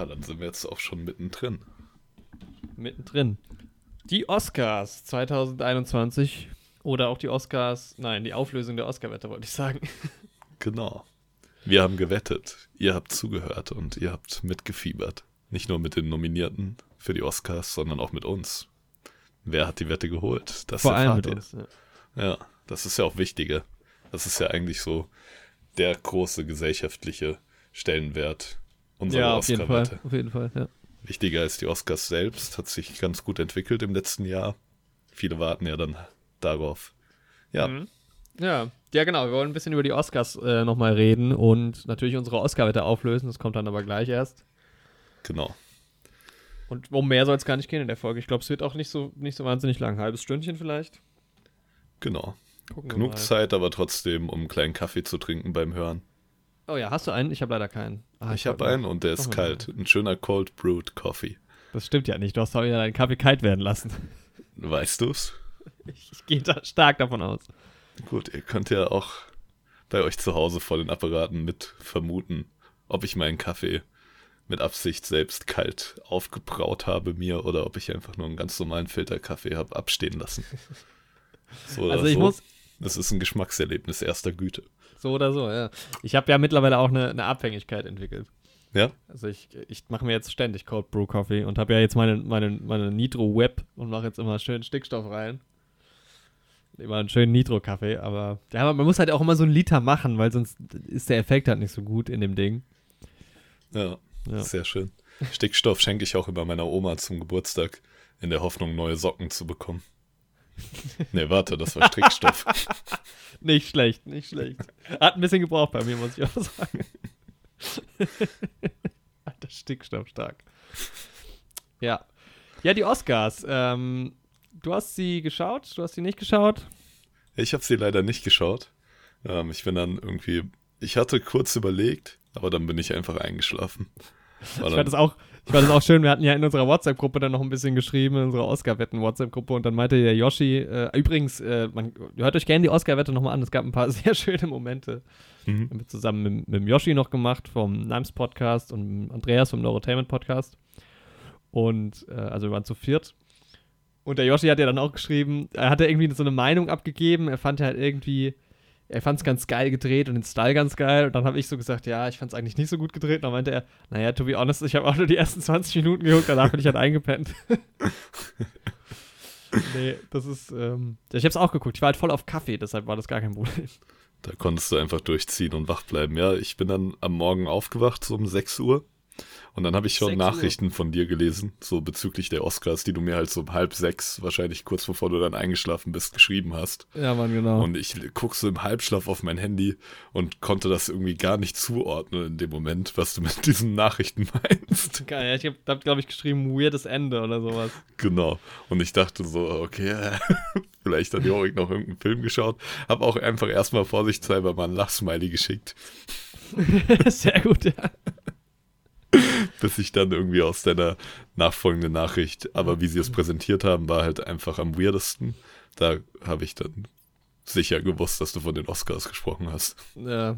Ja, dann sind wir jetzt auch schon mittendrin. Mittendrin. Die Oscars 2021 oder auch die Oscars, nein, die Auflösung der Oscar-Wette, wollte ich sagen. Genau. Wir haben gewettet, ihr habt zugehört und ihr habt mitgefiebert. Nicht nur mit den Nominierten für die Oscars, sondern auch mit uns. Wer hat die Wette geholt? Das erfahrt ihr. Vor allem mit uns, ja. Ja, das ist ja auch wichtiger. Das ist ja eigentlich so der große gesellschaftliche Stellenwert unserer Oscar-Wette. Ja, auf jeden Fall, ja. Wichtiger als die Oscars selbst, hat sich ganz gut entwickelt im letzten Jahr. Viele warten ja dann darauf. Ja. Mhm. Ja, genau. Wir wollen ein bisschen über die Oscars nochmal reden und natürlich unsere Oscar-Wette auflösen. Das kommt dann aber gleich erst. Genau. Und um mehr soll es gar nicht gehen in der Folge. Ich glaube, es wird auch nicht so wahnsinnig lang. Halbes Stündchen vielleicht. Genau. Genug Zeit, aber trotzdem, um einen kleinen Kaffee zu trinken beim Hören. Oh ja, hast du einen? Ich habe leider keinen. Ich habe einen und der ist kalt. Ein schöner Cold Brewed Coffee. Das stimmt ja nicht. Du hast doch wieder deinen Kaffee kalt werden lassen. Weißt du's? Ich gehe da stark davon aus. Gut, ihr könnt ja auch bei euch zu Hause vor den Apparaten mit vermuten, ob ich meinen Kaffee mit Absicht selbst kalt aufgebraut habe mir oder ob ich einfach nur einen ganz normalen Filterkaffee habe abstehen lassen. Das ist ein Geschmackserlebnis erster Güte. So oder so, ja. Ich habe ja mittlerweile auch eine Abhängigkeit entwickelt. Ja? Also ich mache mir jetzt ständig Cold Brew Coffee und habe ja jetzt meine Nitro Web und mache jetzt immer schön Stickstoff rein. Immer einen schönen Nitro-Kaffee, aber ja, man muss halt auch immer so einen Liter machen, weil sonst ist der Effekt halt nicht so gut in dem Ding. Ja. Sehr schön. Stickstoff schenke ich auch immer meiner Oma zum Geburtstag, in der Hoffnung, neue Socken zu bekommen. Ne, warte, das war Stickstoff. Nicht schlecht. Hat ein bisschen gebraucht bei mir, muss ich auch sagen. Alter, Stickstoff stark. Ja, die Oscars. Du hast sie geschaut? Du hast sie nicht geschaut? Ich habe sie leider nicht geschaut. Ich hatte kurz überlegt, aber dann bin ich einfach eingeschlafen. Ich fand das auch schön, wir hatten ja in unserer WhatsApp-Gruppe dann noch ein bisschen geschrieben, in unserer Oscar-Wetten-WhatsApp-Gruppe und dann meinte der Yoshi, hört euch gerne die Oscar-Wette nochmal an, es gab ein paar sehr schöne Momente. Mhm. Haben wir zusammen mit dem Yoshi noch gemacht vom NIMES-Podcast und Andreas vom Neurotainment-Podcast. Und also wir waren zu viert. Und der Yoshi hat ja dann auch geschrieben, er hat ja irgendwie so eine Meinung abgegeben, er fand es ganz geil gedreht und den Style ganz geil und dann habe ich so gesagt, ja, ich fand es eigentlich nicht so gut gedreht und dann meinte er, naja, to be honest, ich habe auch nur die ersten 20 Minuten geguckt, danach bin ich halt eingepennt. Nee, das ist, ich habe es auch geguckt, ich war halt voll auf Kaffee, deshalb war das gar kein Problem. Da konntest du einfach durchziehen und wach bleiben, ja, ich bin dann am Morgen aufgewacht, so um 6 Uhr. Und dann habe ich schon Nachrichten von dir gelesen, so bezüglich der Oscars, die du mir halt so um 5:30, wahrscheinlich kurz bevor du dann eingeschlafen bist, geschrieben hast. Ja, Mann, genau. Und ich gucke so im Halbschlaf auf mein Handy und konnte das irgendwie gar nicht zuordnen in dem Moment, was du mit diesen Nachrichten meinst. Geil, ich habe, glaube ich, geschrieben, weirdes Ende oder sowas. Genau. Und ich dachte so, okay, vielleicht hat Jorik noch irgendeinen Film geschaut. Habe auch einfach erstmal vorsichtshalber mal ein Lachsmiley geschickt. Sehr gut, ja. Bis ich dann irgendwie aus deiner nachfolgenden Nachricht, aber wie sie es präsentiert haben, war halt einfach am weirdesten. Da habe ich dann sicher gewusst, dass du von den Oscars gesprochen hast. Ja.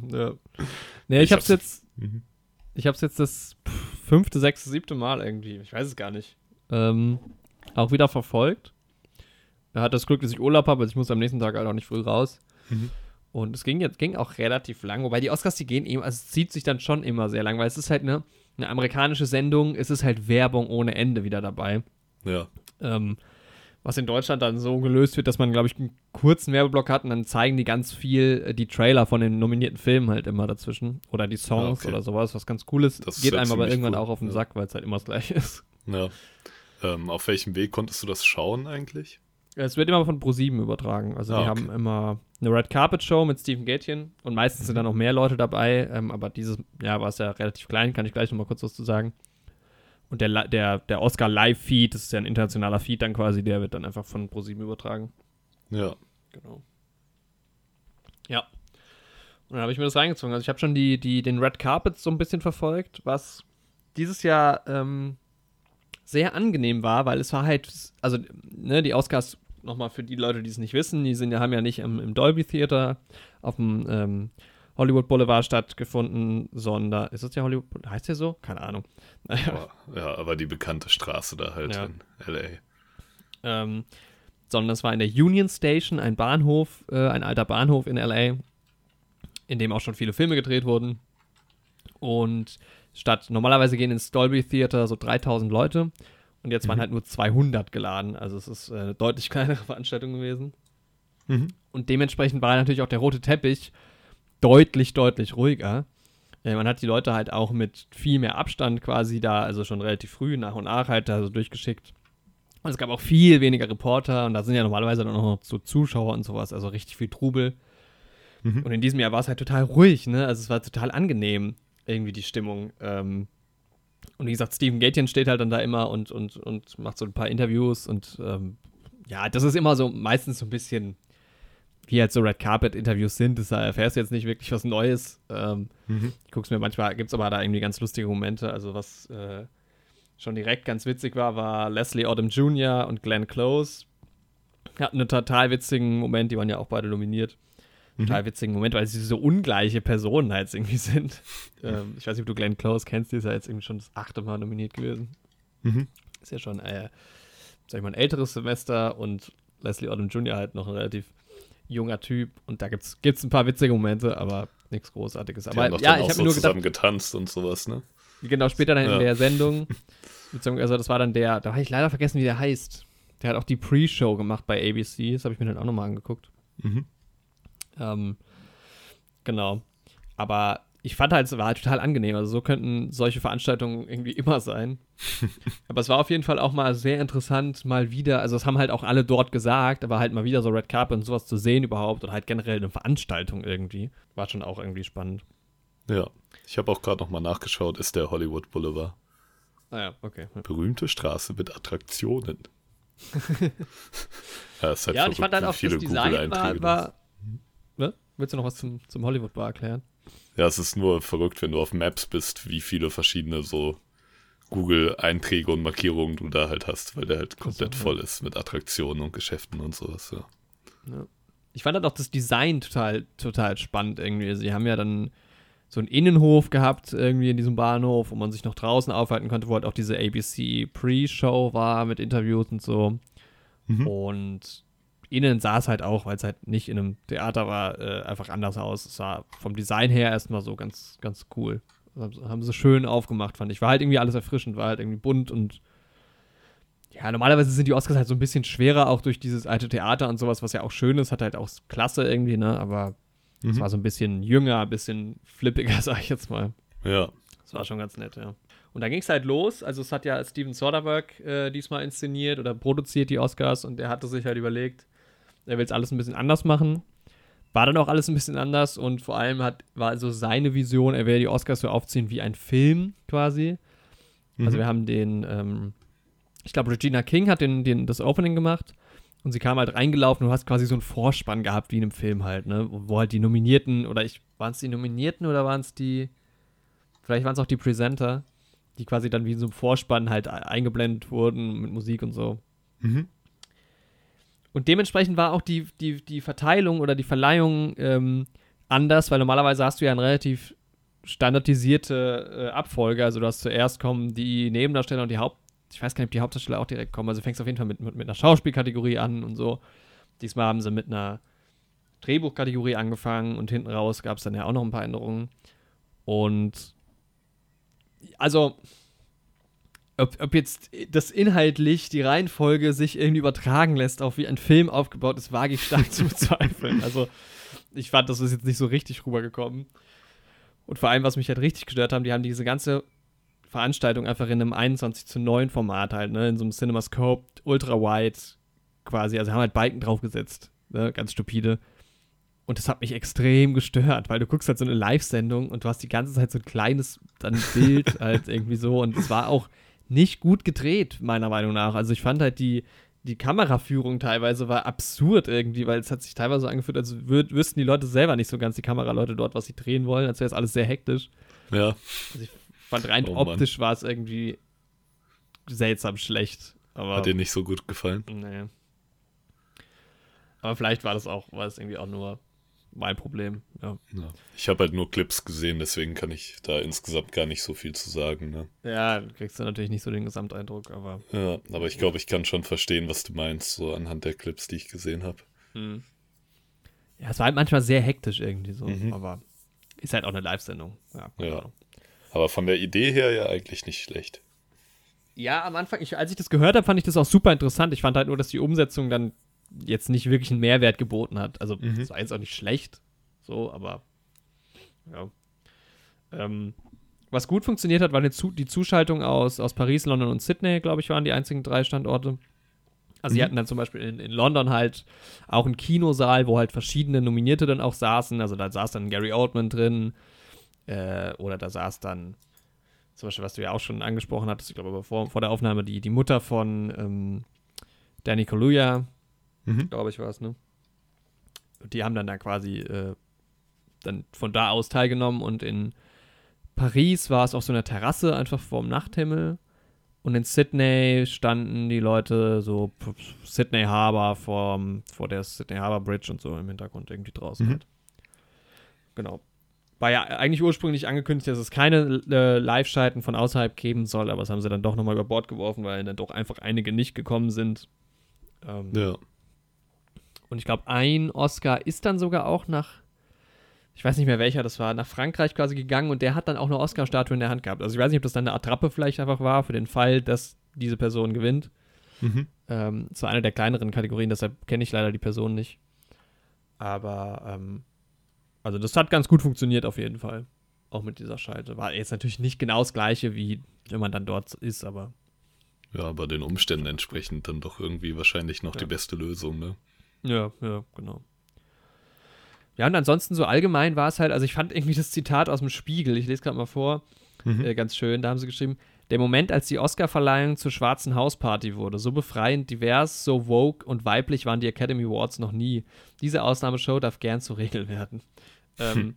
Nee, ich habe es jetzt das 5., 6., 7. Mal irgendwie, ich weiß es gar nicht, auch wieder verfolgt. Er hat das Glück, dass ich Urlaub habe, also ich muss am nächsten Tag halt auch nicht früh raus. Mhm. Und es ging auch relativ lang, wobei die Oscars, die gehen eben, also es zieht sich dann schon immer sehr lang, weil es ist halt eine amerikanische Sendung, es ist halt Werbung ohne Ende wieder dabei. Ja. Was in Deutschland dann so gelöst wird, dass man, glaube ich, einen kurzen Werbeblock hat und dann zeigen die ganz viel die Trailer von den nominierten Filmen halt immer dazwischen. Oder die Songs oder sowas, was ganz cool ist. Das geht einem aber irgendwann auch auf den Sack, weil es halt immer das Gleiche ist. Ja. Auf welchem Weg konntest du das schauen eigentlich? Es wird immer von ProSieben übertragen. Also die haben immer eine Red Carpet Show mit Steven Gätjen und meistens sind dann noch mehr Leute dabei. Aber dieses Jahr war es ja relativ klein, kann ich gleich nochmal kurz was zu sagen. Und der Oscar Live-Feed, das ist ja ein internationaler Feed dann quasi, der wird dann einfach von ProSieben übertragen. Ja. Genau. Ja. Und dann habe ich mir das reingezogen. Also ich habe schon den Red Carpet so ein bisschen verfolgt, was dieses Jahr sehr angenehm war, weil es war halt, also die Oscars, nochmal für die Leute, die es nicht wissen, die haben ja nicht im Dolby Theater auf dem Hollywood Boulevard stattgefunden, sondern, ist das ja Hollywood Boulevard? Heißt der so? Keine Ahnung. Naja. Oh, ja, aber die bekannte Straße da halt ja. in L.A. Sondern es war in der Union Station, ein Bahnhof, ein alter Bahnhof in L.A., in dem auch schon viele Filme gedreht wurden. Und statt, normalerweise gehen ins Dolby Theater so 3000 Leute und jetzt waren halt nur 200 geladen. Also es ist eine deutlich kleinere Veranstaltung gewesen. Mhm. Und dementsprechend war natürlich auch der rote Teppich deutlich, deutlich ruhiger. Man hat die Leute halt auch mit viel mehr Abstand quasi da, also schon relativ früh nach und nach halt da so durchgeschickt. Und es gab auch viel weniger Reporter und da sind ja normalerweise dann auch noch so Zuschauer und sowas, also richtig viel Trubel. Mhm. Und in diesem Jahr war es halt total ruhig, ne? Also es war total angenehm, irgendwie die Stimmung. Und wie gesagt, Steven Gätjen steht halt dann da immer und macht so ein paar Interviews und ja, das ist immer so meistens so ein bisschen, wie halt so Red-Carpet-Interviews sind, das erfährst du jetzt nicht wirklich was Neues. Ich guck's mir manchmal, gibt's aber da irgendwie ganz lustige Momente, also was schon direkt ganz witzig war, war Leslie Odom Jr. und Glenn Close. Hatten einen total witzigen Moment, die waren ja auch beide nominiert. Total witzigen Moment, weil sie so ungleiche Personen halt irgendwie sind. Ich weiß nicht, ob du Glenn Close kennst, die ist ja jetzt irgendwie schon das 8. Mal nominiert gewesen. Mhm. Ist ja schon, sag ich mal, ein älteres Semester und Leslie Odom Jr. halt noch ein relativ junger Typ und da gibt's ein paar witzige Momente, aber nichts Großartiges. Aber die haben ja, ich habe so nur zusammen gedacht, getanzt und sowas, ne? Genau, später dann ja. in der Sendung, also das war dann der, da habe ich leider vergessen, wie der heißt. Der hat auch die Pre-Show gemacht bei ABC, das habe ich mir dann auch nochmal angeguckt. Mhm. Genau. Aber ich fand halt, es war halt total angenehm. Also so könnten solche Veranstaltungen irgendwie immer sein. Aber es war auf jeden Fall auch mal sehr interessant, mal wieder, also es haben halt auch alle dort gesagt, aber halt mal wieder so Red Carpet und sowas zu sehen überhaupt und halt generell eine Veranstaltung irgendwie. War schon auch irgendwie spannend. Ja, ich habe auch gerade nochmal nachgeschaut, ist der Hollywood Boulevard. Ah ja, okay. Berühmte Straße mit Attraktionen. Ja, ist halt ja, und ich fand halt auch, das Design war ne? Willst du noch was zum Hollywood Bar erklären? Ja, es ist nur verrückt, wenn du auf Maps bist, wie viele verschiedene so Google-Einträge und Markierungen du da halt hast, weil der halt komplett voll ist mit Attraktionen und Geschäften und sowas, ja. Ja. Ich fand halt auch das Design total spannend irgendwie. Sie haben ja dann so einen Innenhof gehabt irgendwie in diesem Bahnhof, wo man sich noch draußen aufhalten konnte, wo halt auch diese ABC-Pre-Show war mit Interviews und so. Mhm. Und innen sah es halt auch, weil es halt nicht in einem Theater war, einfach anders aus. Es sah vom Design her erstmal so ganz, ganz cool. Haben sie schön aufgemacht, fand ich. War halt irgendwie alles erfrischend, war halt irgendwie bunt und ja, normalerweise sind die Oscars halt so ein bisschen schwerer, auch durch dieses alte Theater und sowas, was ja auch schön ist, hat halt auch klasse irgendwie, ne, aber es war so ein bisschen jünger, ein bisschen flippiger, sag ich jetzt mal. Ja. Das war schon ganz nett, ja. Und dann ging es halt los, also es hat ja Steven Soderbergh diesmal inszeniert oder produziert die Oscars und er hatte sich halt überlegt, er will es alles ein bisschen anders machen. War dann auch alles ein bisschen anders und vor allem war also seine Vision, er will die Oscars so aufziehen wie ein Film quasi. Mhm. Also wir haben den, ich glaube Regina King hat das Opening gemacht und sie kam halt reingelaufen und hast quasi so einen Vorspann gehabt wie in einem Film halt, ne? Wo halt die Nominierten waren es die Nominierten oder waren es die, vielleicht waren es auch die Presenter, die quasi dann wie in so einem Vorspann halt eingeblendet wurden mit Musik und so. Mhm. Und dementsprechend war auch die Verteilung oder die Verleihung anders, weil normalerweise hast du ja eine relativ standardisierte Abfolge. Also du hast zuerst kommen die Nebendarsteller und ich weiß gar nicht, ob die Hauptdarsteller auch direkt kommen. Also du fängst auf jeden Fall mit einer Schauspielkategorie an und so. Diesmal haben sie mit einer Drehbuchkategorie angefangen und hinten raus gab es dann ja auch noch ein paar Änderungen. Und also ob jetzt das inhaltlich die Reihenfolge sich irgendwie übertragen lässt, auch wie ein Film aufgebaut ist, wage ich stark zu bezweifeln. Also ich fand, das ist jetzt nicht so richtig rübergekommen. Und vor allem, was mich halt richtig gestört haben, die haben diese ganze Veranstaltung einfach in einem 21:9 Format halt, ne, in so einem CinemaScope, ultra-wide quasi, also haben halt Balken draufgesetzt, ne, ganz stupide. Und das hat mich extrem gestört, weil du guckst halt so eine Live-Sendung und du hast die ganze Zeit so ein kleines dann Bild halt irgendwie so und es war auch nicht gut gedreht, meiner Meinung nach. Also ich fand halt, die Kameraführung teilweise war absurd irgendwie, weil es hat sich teilweise so angefühlt, als wüssten die Leute selber nicht so ganz, die Kameraleute dort, was sie drehen wollen, als wäre es alles sehr hektisch. Ja. Also ich fand rein optisch war es irgendwie seltsam schlecht. Aber hat dir nicht so gut gefallen? Nee. Aber vielleicht war das irgendwie auch nur mein Problem. Ja. Ja. Ich habe halt nur Clips gesehen, deswegen kann ich da insgesamt gar nicht so viel zu sagen. Ne? Ja, du kriegst dann natürlich nicht so den Gesamteindruck, aber... Ja, aber ich glaube, ich kann schon verstehen, was du meinst, so anhand der Clips, die ich gesehen habe. Hm. Ja, es war halt manchmal sehr hektisch irgendwie so, aber ist halt auch eine Live-Sendung. Ja. Aber von der Idee her ja eigentlich nicht schlecht. Ja, am Anfang, als ich das gehört habe, fand ich das auch super interessant. Ich fand halt nur, dass die Umsetzung dann jetzt nicht wirklich einen Mehrwert geboten hat. Also, das war jetzt auch nicht schlecht, so, aber ja. Was gut funktioniert hat, war die Zuschaltung aus Paris, London und Sydney, glaube ich, waren die einzigen 3 Standorte. Also, die hatten dann zum Beispiel in London halt auch einen Kinosaal, wo halt verschiedene Nominierte dann auch saßen. Also, da saß dann Gary Oldman drin oder da saß dann zum Beispiel, was du ja auch schon angesprochen hattest, ich glaube, vor der Aufnahme, die Mutter von Danny Kaluuya, glaube ich, war es, ne? Und die haben dann da quasi dann von da aus teilgenommen und in Paris war es auf so einer Terrasse einfach vorm Nachthimmel. Und in Sydney standen die Leute so Sydney Harbour vor der Sydney Harbour Bridge und so im Hintergrund irgendwie draußen halt. Genau. War ja eigentlich ursprünglich angekündigt, dass es keine Live-Schalten von außerhalb geben soll, aber das haben sie dann doch nochmal über Bord geworfen, weil dann doch einfach einige nicht gekommen sind. Ja. Und ich glaube, ein Oscar ist dann sogar auch nach, ich weiß nicht mehr welcher, das war nach Frankreich quasi gegangen und der hat dann auch eine Oscar-Statue in der Hand gehabt. Also ich weiß nicht, ob das dann eine Attrappe vielleicht einfach war, für den Fall, dass diese Person gewinnt. Das war eine der kleineren Kategorien, deshalb kenne ich leider die Person nicht. Aber, also das hat ganz gut funktioniert auf jeden Fall. Auch mit dieser Schalte. War jetzt natürlich nicht genau das Gleiche, wie wenn man dann dort ist, aber... Ja, aber den Umständen entsprechend dann doch irgendwie wahrscheinlich noch die beste Lösung, ne? Ja, genau. Ja, und ansonsten so allgemein war es halt, also ich fand irgendwie das Zitat aus dem Spiegel, ich lese gerade mal vor, ganz schön, da haben sie geschrieben, der Moment, als die Oscar-Verleihung zur schwarzen Hausparty wurde, so befreiend, divers, so woke und weiblich waren die Academy Awards noch nie. Diese Ausnahmeshow darf gern zur Regel werden. Und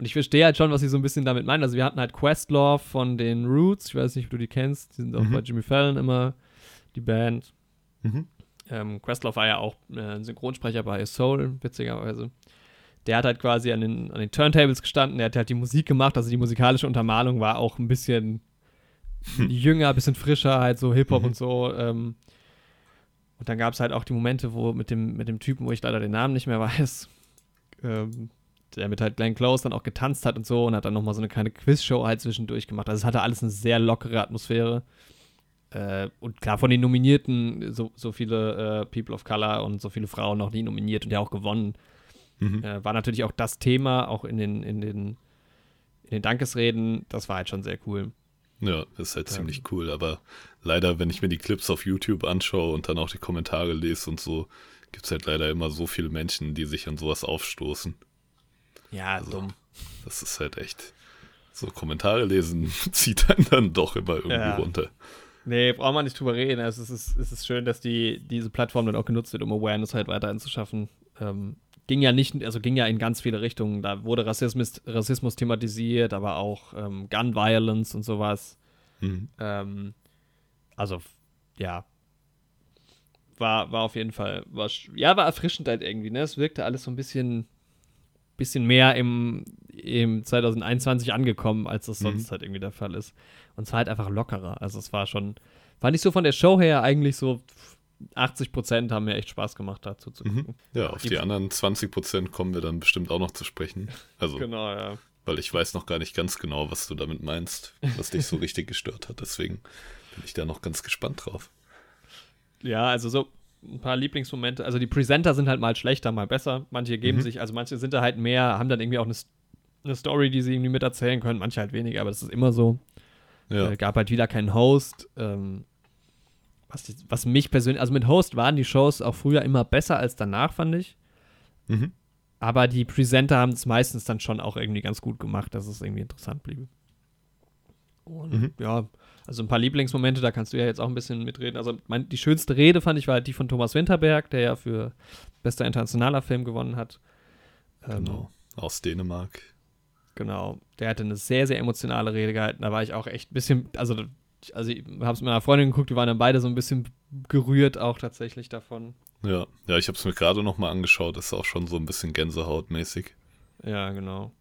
ich verstehe halt schon, was sie so ein bisschen damit meinen. Also wir hatten halt Questlove von den Roots, ich weiß nicht, ob du die kennst, die sind auch bei Jimmy Fallon immer, die Band. Questlove war ja auch ein Synchronsprecher bei Soul, witzigerweise. Der hat halt quasi an den Turntables gestanden, der hat halt die Musik gemacht, also die musikalische Untermalung war auch ein bisschen jünger, ein bisschen frischer, halt so Hip-Hop und so. Und dann gab es halt auch die Momente, wo mit dem Typen, wo ich leider den Namen nicht mehr weiß, der mit halt Glenn Close dann auch getanzt hat und so und hat dann nochmal so eine kleine Quizshow halt zwischendurch gemacht. Also es hatte alles eine sehr lockere Atmosphäre. Und klar, von den Nominierten, so viele People of Color und so viele Frauen noch nie nominiert und ja auch gewonnen. War natürlich auch das Thema, auch in den Dankesreden, das war halt schon sehr cool. Ja, das ist halt ziemlich cool, aber leider, wenn ich mir die Clips auf YouTube anschaue und dann auch die Kommentare lese und so, gibt es halt leider immer so viele Menschen, die sich an sowas aufstoßen. Ja, also, dumm. Das ist halt echt, so Kommentare lesen zieht einen dann doch immer irgendwie runter. Nee, braucht man nicht drüber reden, also es ist schön, dass diese Plattform dann auch genutzt wird, um Awareness halt weiterhin zu schaffen. Ging ja in ganz viele Richtungen. Da wurde Rassismus thematisiert, aber auch Gun Violence und sowas. War auf jeden Fall, war erfrischend halt irgendwie, ne? Es wirkte alles so ein bisschen mehr im 2021 angekommen, als das sonst halt irgendwie der Fall ist. Und es war halt einfach lockerer. Also es war schon, fand ich so von der Show her eigentlich so 80% haben mir echt Spaß gemacht, dazu zu gucken. Ja, auf die anderen 20% kommen wir dann bestimmt auch noch zu sprechen. Also, genau, ja. Weil ich weiß noch gar nicht ganz genau, was du damit meinst, was dich so richtig gestört hat. Deswegen bin ich da noch ganz gespannt drauf. Ja, also so ein paar Lieblingsmomente. Also die Presenter sind halt mal schlechter, mal besser. Manche geben sich, also manche sind da halt mehr, haben dann irgendwie auch eine Story, die sie irgendwie miterzählen können. Manche halt weniger, aber das ist immer so. Ja. Gab halt wieder keinen Host. Was mich persönlich, also mit Host waren die Shows auch früher immer besser als danach, fand ich. Aber die Presenter haben es meistens dann schon auch irgendwie ganz gut gemacht, dass es irgendwie interessant blieb. Und ja, also ein paar Lieblingsmomente, da kannst du ja jetzt auch ein bisschen mitreden. Also die schönste Rede, fand ich, war halt die von Thomas Vinterberg, der ja für bester internationaler Film gewonnen hat. Genau, aus Dänemark. Genau, der hatte eine sehr, sehr emotionale Rede gehalten. Da war ich auch echt ein bisschen, also ich habe es mit meiner Freundin geguckt, die waren dann beide so ein bisschen gerührt auch tatsächlich davon. Ja, ich habe es mir gerade nochmal angeschaut, ist auch schon so ein bisschen gänsehautmäßig. Ja, genau.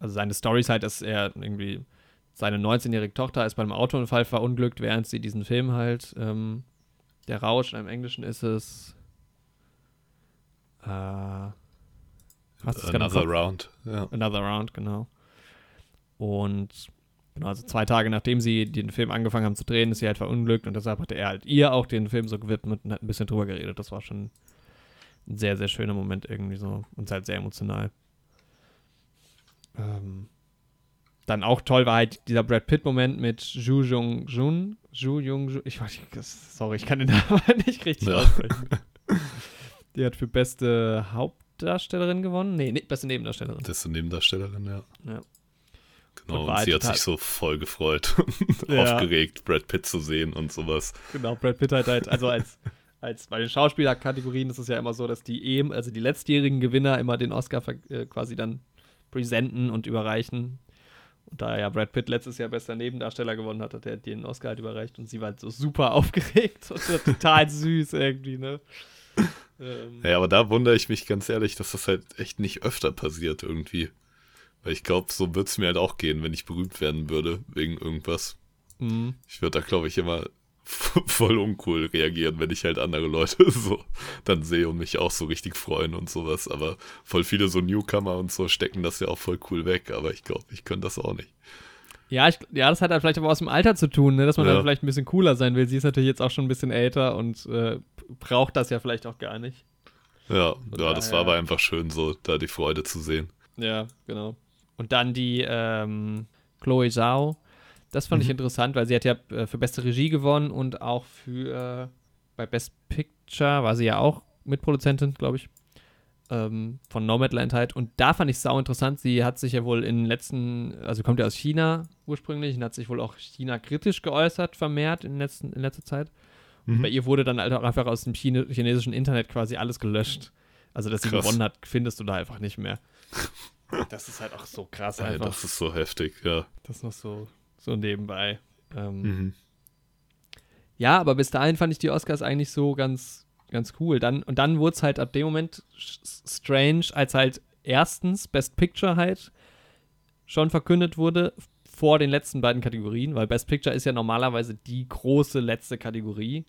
Also seine Story ist halt, dass er irgendwie, seine 19-jährige Tochter ist bei einem Autounfall verunglückt, während sie diesen Film halt, der Rausch, im Englischen ist es Another Round. Ja. Another Round, genau. Und genau, also 2 Tage nachdem sie den Film angefangen haben zu drehen, ist sie halt verunglückt und deshalb hatte er halt ihr auch den Film so gewidmet und hat ein bisschen drüber geredet. Das war schon ein sehr, sehr schöner Moment irgendwie so und halt sehr emotional. Dann auch toll war halt dieser Brad Pitt-Moment mit Ju Jung-Jon. Ju Jung-Jon, ich kann den Namen nicht richtig aussprechen. Die hat für beste Hauptdarstellerin gewonnen. Nee, beste Nebendarstellerin. Beste Nebendarstellerin, ja. Genau, und sie hat sich so voll gefreut und aufgeregt, Brad Pitt zu sehen und sowas. Genau, Brad Pitt hat halt, also als bei den Schauspielerkategorien ist es ja immer so, dass die letztjährigen Gewinner immer den Oscar quasi dann präsenten und überreichen. Und da ja Brad Pitt letztes Jahr bester Nebendarsteller gewonnen hat, hat er den Oscar halt überreicht und sie war halt so super aufgeregt und total süß irgendwie, ne? Ja, aber da wundere ich mich ganz ehrlich, dass das halt echt nicht öfter passiert irgendwie. Weil ich glaube, so würde es mir halt auch gehen, wenn ich berühmt werden würde wegen irgendwas. Mhm. Ich würde da, glaube ich, immer voll uncool reagieren, wenn ich halt andere Leute so dann sehe und mich auch so richtig freuen und sowas. Aber voll viele so Newcomer und so stecken das ja auch voll cool weg. Aber ich glaube, ich könnte das auch nicht. Ja, das hat halt vielleicht aber aus dem Alter zu tun, ne? Dass man dann vielleicht ein bisschen cooler sein will. Sie ist natürlich jetzt auch schon ein bisschen älter und braucht das ja vielleicht auch gar nicht. Ja, das war aber einfach schön so, da die Freude zu sehen. Ja, genau. Und dann die Chloe Zhao. Das fand ich interessant, weil sie hat ja für beste Regie gewonnen und auch für bei Best Picture war sie ja auch Mitproduzentin, glaube ich, von Nomadland halt. Und da fand ich es sau interessant. Sie hat sich ja wohl also kommt ja aus China ursprünglich und hat sich wohl auch China kritisch geäußert, vermehrt in letzter Zeit. Und bei ihr wurde dann halt auch einfach aus dem chinesischen Internet quasi alles gelöscht. Also, dass sie gewonnen hat, findest du da einfach nicht mehr. Das ist halt auch so krass einfach. Das ist so heftig, ja. Das ist noch so nebenbei. Ja, aber bis dahin fand ich die Oscars eigentlich so ganz, ganz cool. Dann wurde es halt ab dem Moment strange, als halt erstens Best Picture halt schon verkündet wurde vor den letzten beiden Kategorien, weil Best Picture ist ja normalerweise die große letzte Kategorie.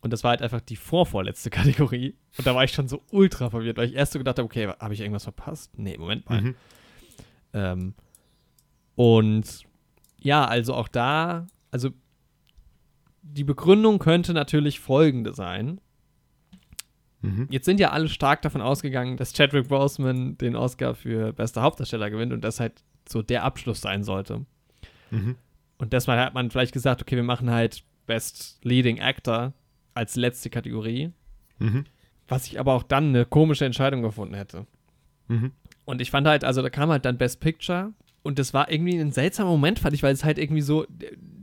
Und das war halt einfach die vorvorletzte Kategorie. Und da war ich schon so ultra verwirrt, weil ich erst so gedacht habe, okay, habe ich irgendwas verpasst? Nee, Moment mal. Und ja, also auch da, also die Begründung könnte natürlich folgende sein. Jetzt sind ja alle stark davon ausgegangen, dass Chadwick Boseman den Oscar für bester Hauptdarsteller gewinnt und das halt so der Abschluss sein sollte. Und deshalb hat man vielleicht gesagt, okay, wir machen halt Best Leading Actor als letzte Kategorie, was ich aber auch dann eine komische Entscheidung gefunden hätte. Und ich fand halt, also da kam halt dann Best Picture und das war irgendwie ein seltsamer Moment, fand ich, weil es halt irgendwie so,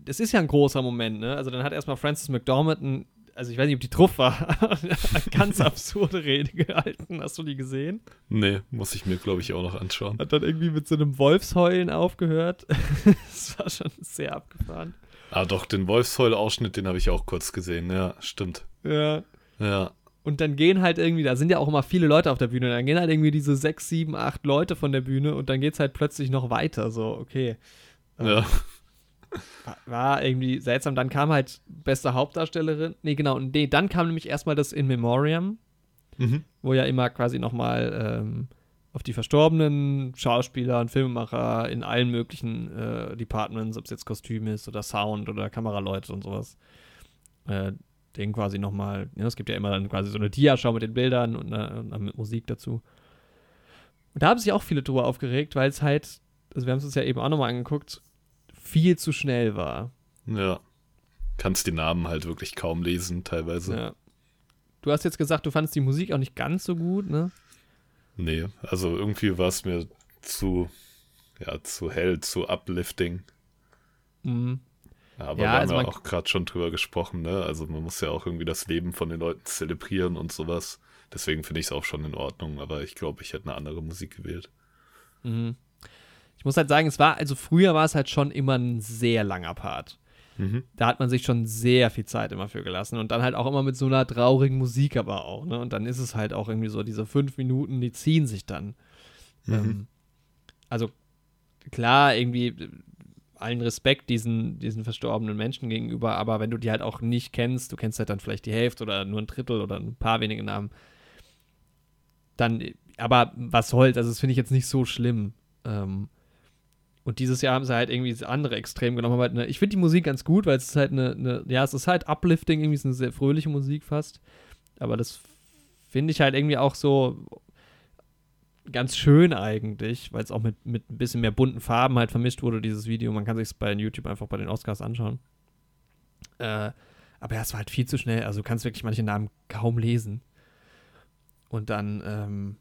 das ist ja ein großer Moment, ne? Also dann hat erstmal Francis McDormand, ich weiß nicht, ob die Truff war, eine ganz absurde Rede gehalten. Hast du die gesehen? Nee, muss ich mir, glaube ich, auch noch anschauen. Hat dann irgendwie mit so einem Wolfsheulen aufgehört. Das war schon sehr abgefahren. Ah doch, den Wolfsheul-Ausschnitt, den habe ich auch kurz gesehen, ja, stimmt. Ja. Und dann gehen halt irgendwie, da sind ja auch immer viele Leute auf der Bühne, dann gehen halt irgendwie diese 6, 7, 8 Leute von der Bühne und dann geht's halt plötzlich noch weiter, so, okay. Ja. War irgendwie seltsam, dann kam halt beste Hauptdarstellerin, dann kam nämlich erstmal das In Memoriam, wo ja immer quasi nochmal auf die verstorbenen Schauspieler und Filmemacher in allen möglichen Departments, ob es jetzt Kostüm ist oder Sound oder Kameraleute und sowas, den quasi nochmal, ja, es gibt ja immer dann quasi so eine Diaschau mit den Bildern und mit Musik dazu. Und da haben sich auch viele drüber aufgeregt, weil es halt, also wir haben es uns ja eben auch nochmal angeguckt, viel zu schnell war. Ja, kannst die Namen halt wirklich kaum lesen teilweise. Ja. Du hast jetzt gesagt, du fandest die Musik auch nicht ganz so gut, ne? Nee, also irgendwie war es mir zu hell, zu uplifting. Aber ja, wir haben auch gerade schon drüber gesprochen, ne? Also man muss ja auch irgendwie das Leben von den Leuten zelebrieren und sowas. Deswegen finde ich es auch schon in Ordnung, aber ich glaube, ich hätte eine andere Musik gewählt. Ich muss halt sagen, früher war es halt schon immer ein sehr langer Part. Mhm. Da hat man sich schon sehr viel Zeit immer für gelassen und dann halt auch immer mit so einer traurigen Musik aber auch, ne? Und dann ist es halt auch irgendwie so, diese 5 Minuten, die ziehen sich dann. Mhm. Also klar, irgendwie allen Respekt diesen verstorbenen Menschen gegenüber, aber wenn du die halt auch nicht kennst, du kennst halt dann vielleicht die Hälfte oder nur ein Drittel oder ein paar wenige Namen, dann, aber was soll's, also das finde ich jetzt nicht so schlimm. Und dieses Jahr haben sie halt irgendwie das andere Extrem genommen. Halt ich finde die Musik ganz gut, weil es ist halt es ist halt uplifting, irgendwie ist eine sehr fröhliche Musik fast. Aber das finde ich halt irgendwie auch so ganz schön eigentlich, weil es auch mit ein bisschen mehr bunten Farben halt vermischt wurde, dieses Video. Man kann sich es bei YouTube einfach bei den Oscars anschauen. Aber ja, es war halt viel zu schnell. Also du kannst wirklich manche Namen kaum lesen. Und dann,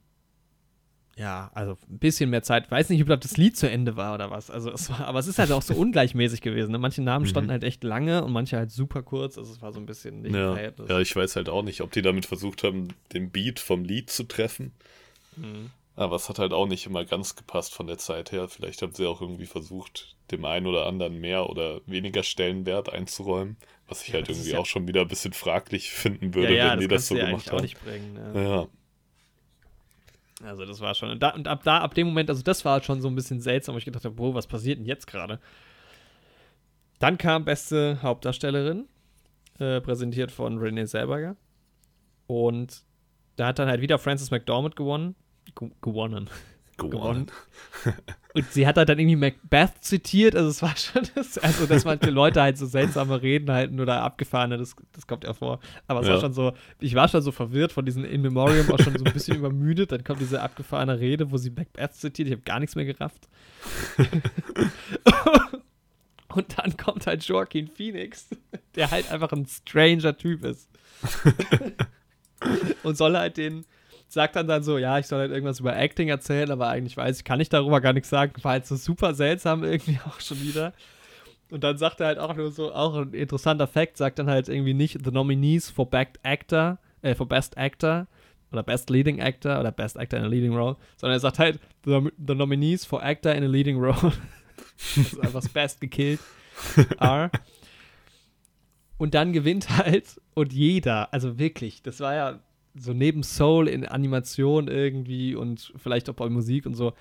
ja, also ein bisschen mehr Zeit. Weiß nicht, ob das Lied zu Ende war oder was. Also es war, aber es ist halt auch so ungleichmäßig gewesen. Ne? Manche Namen standen halt echt lange und manche halt super kurz. Also es war so ein bisschen nicht im Verhältnis. Ja, ich weiß halt auch nicht, ob die damit versucht haben, den Beat vom Lied zu treffen. Mhm. Aber es hat halt auch nicht immer ganz gepasst von der Zeit her. Vielleicht haben sie auch irgendwie versucht, dem einen oder anderen mehr oder weniger Stellenwert einzuräumen. Was ich halt irgendwie auch schon wieder ein bisschen fraglich finden würde, wenn die das so gemacht haben. Ja, das kannst du ja eigentlich auch nicht bringen. Ja. Also das war schon, und ab dem Moment, also das war schon so ein bisschen seltsam, wo ich gedacht habe, boah, was passiert denn jetzt gerade? Dann kam beste Hauptdarstellerin, präsentiert von Renée Zellweger, und da hat dann halt wieder Francis McDormand gewonnen. Und sie hat halt dann irgendwie Macbeth zitiert, also es war schon, also dass manche Leute halt so seltsame Reden halten oder abgefahrene, das kommt ja vor. Aber es war schon so, ich war schon so verwirrt von diesen In Memoriam, auch schon so ein bisschen übermüdet. Dann kommt diese abgefahrene Rede, wo sie Macbeth zitiert, ich habe gar nichts mehr gerafft. Und dann kommt halt Joaquin Phoenix, der halt einfach ein stranger Typ ist. Und soll halt den sagt dann so, ja, ich soll halt irgendwas über Acting erzählen, aber eigentlich kann ich darüber gar nichts sagen. War halt so super seltsam irgendwie auch schon wieder. Und dann sagt er halt auch nur so, auch ein interessanter Fact, sagt dann halt irgendwie nicht the nominees for Best Actor oder Best Leading Actor oder Best Actor in a Leading Role, sondern er sagt halt the nominees for Actor in a Leading Role. Das ist einfach das Best gekillt. R. Und dann gewinnt halt und jeder, also wirklich, das war ja so neben Soul in Animation irgendwie und vielleicht auch bei Musik und so,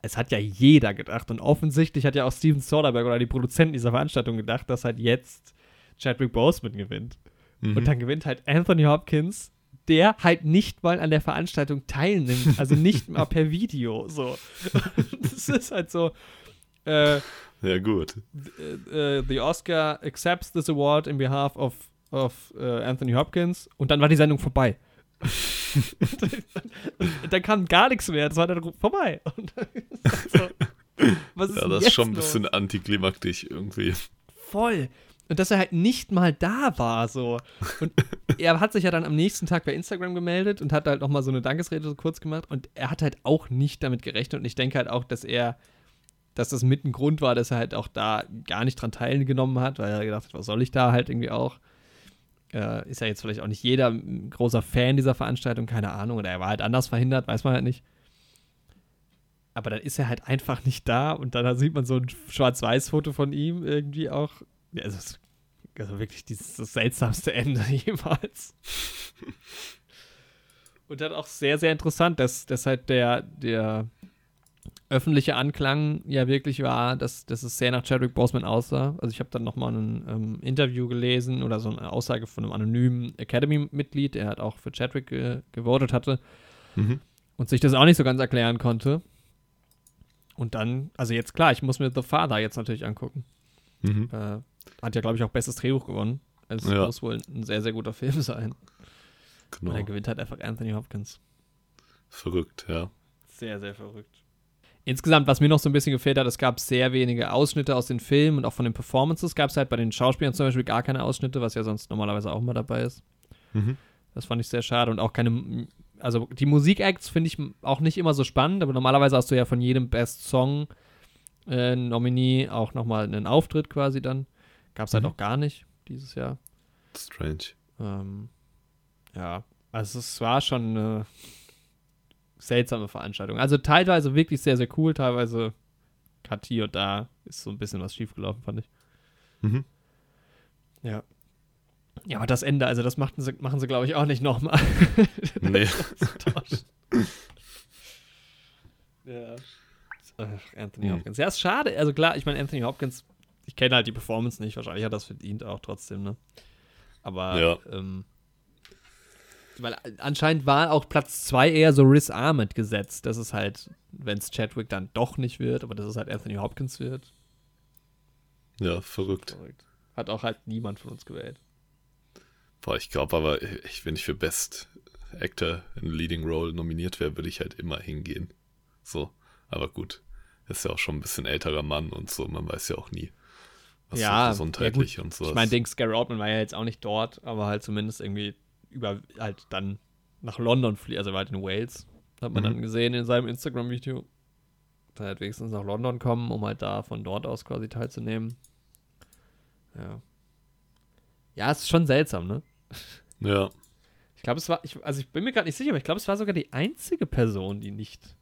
es hat ja jeder gedacht. Und offensichtlich hat ja auch Steven Soderbergh oder die Produzenten dieser Veranstaltung gedacht, dass halt jetzt Chadwick Boseman gewinnt. Mhm. Und dann gewinnt halt Anthony Hopkins, der halt nicht mal an der Veranstaltung teilnimmt, also nicht mal per Video. So. Das ist halt so ja, gut. The Oscar accepts this award in behalf of Anthony Hopkins. Und dann war die Sendung vorbei. Dann kam gar nichts mehr, das war dann vorbei. Und so, was ist ja, das ist schon ein bisschen antiklimaktisch irgendwie. Voll. Und dass er halt nicht mal da war, so. Und er hat sich ja dann am nächsten Tag bei Instagram gemeldet und hat halt nochmal so eine Dankesrede so kurz gemacht und er hat halt auch nicht damit gerechnet und ich denke halt auch, dass das mit ein Grund war, dass er halt auch da gar nicht dran teilgenommen hat, weil er gedacht hat, was soll ich da halt irgendwie auch. Ist ja jetzt vielleicht auch nicht jeder ein großer Fan dieser Veranstaltung, keine Ahnung, oder er war halt anders verhindert, weiß man halt nicht. Aber dann ist er halt einfach nicht da und dann sieht man so ein Schwarz-Weiß-Foto von ihm irgendwie auch. Ja, also wirklich das seltsamste Ende jemals. Und dann auch sehr, sehr interessant, dass halt der öffentliche Anklang ja wirklich war, dass es sehr nach Chadwick Boseman aussah. Also ich habe dann nochmal ein Interview gelesen oder so eine Aussage von einem anonymen Academy-Mitglied, der halt auch für Chadwick gewotet hatte und sich das auch nicht so ganz erklären konnte. Und dann, also jetzt klar, ich muss mir The Father jetzt natürlich angucken. Mhm. Hat ja, glaube ich, auch bestes Drehbuch gewonnen. Also es muss wohl ein sehr, sehr guter Film sein. Genau. Und er gewinnt halt einfach Anthony Hopkins. Verrückt, ja. Sehr, sehr verrückt. Insgesamt, was mir noch so ein bisschen gefehlt hat, es gab sehr wenige Ausschnitte aus den Filmen und auch von den Performances gab es halt bei den Schauspielern zum Beispiel gar keine Ausschnitte, was ja sonst normalerweise auch mal dabei ist. Mhm. Das fand ich sehr schade und auch keine, also die Musik-Acts finde ich auch nicht immer so spannend, aber normalerweise hast du ja von jedem Best-Song-Nominee auch nochmal einen Auftritt quasi dann. Gab es halt auch gar nicht dieses Jahr. Strange. Ja, also es war schon eine seltsame Veranstaltung. Also teilweise wirklich sehr, sehr cool, teilweise hat hier und da ist so ein bisschen was schiefgelaufen, fand ich. Mhm. Ja. Ja, aber das Ende, also das machen sie glaube ich, auch nicht nochmal. Nee. Ja. Ach, Anthony Hopkins. Ja, ist schade. Also klar, ich meine, Anthony Hopkins, ich kenne halt die Performance nicht. Wahrscheinlich hat das verdient auch trotzdem, ne? Aber, ja. Weil anscheinend war auch Platz 2 eher so Riz Ahmed gesetzt. Das ist halt, wenn es Chadwick dann doch nicht wird, aber dass es halt Anthony Hopkins wird. Ja, verrückt. Hat auch halt niemand von uns gewählt. Boah, ich glaube aber, wenn ich für Best Actor in Leading Role nominiert wäre, würde ich halt immer hingehen. So, aber gut. Ist ja auch schon ein bisschen älterer Mann und so, man weiß ja auch nie. Was ja, so gesundheitlich ja und so. Ich meine, Gary Oldman war ja jetzt auch nicht dort, aber halt zumindest irgendwie über halt dann nach London fliegt, also halt in Wales, hat man dann gesehen in seinem Instagram-Video. Da halt wenigstens nach London kommen, um halt da von dort aus quasi teilzunehmen. Ja. Ja, es ist schon seltsam, ne? Ja. Ich glaube, es war, ich bin mir gerade nicht sicher, aber ich glaube, es war sogar die einzige Person, die nicht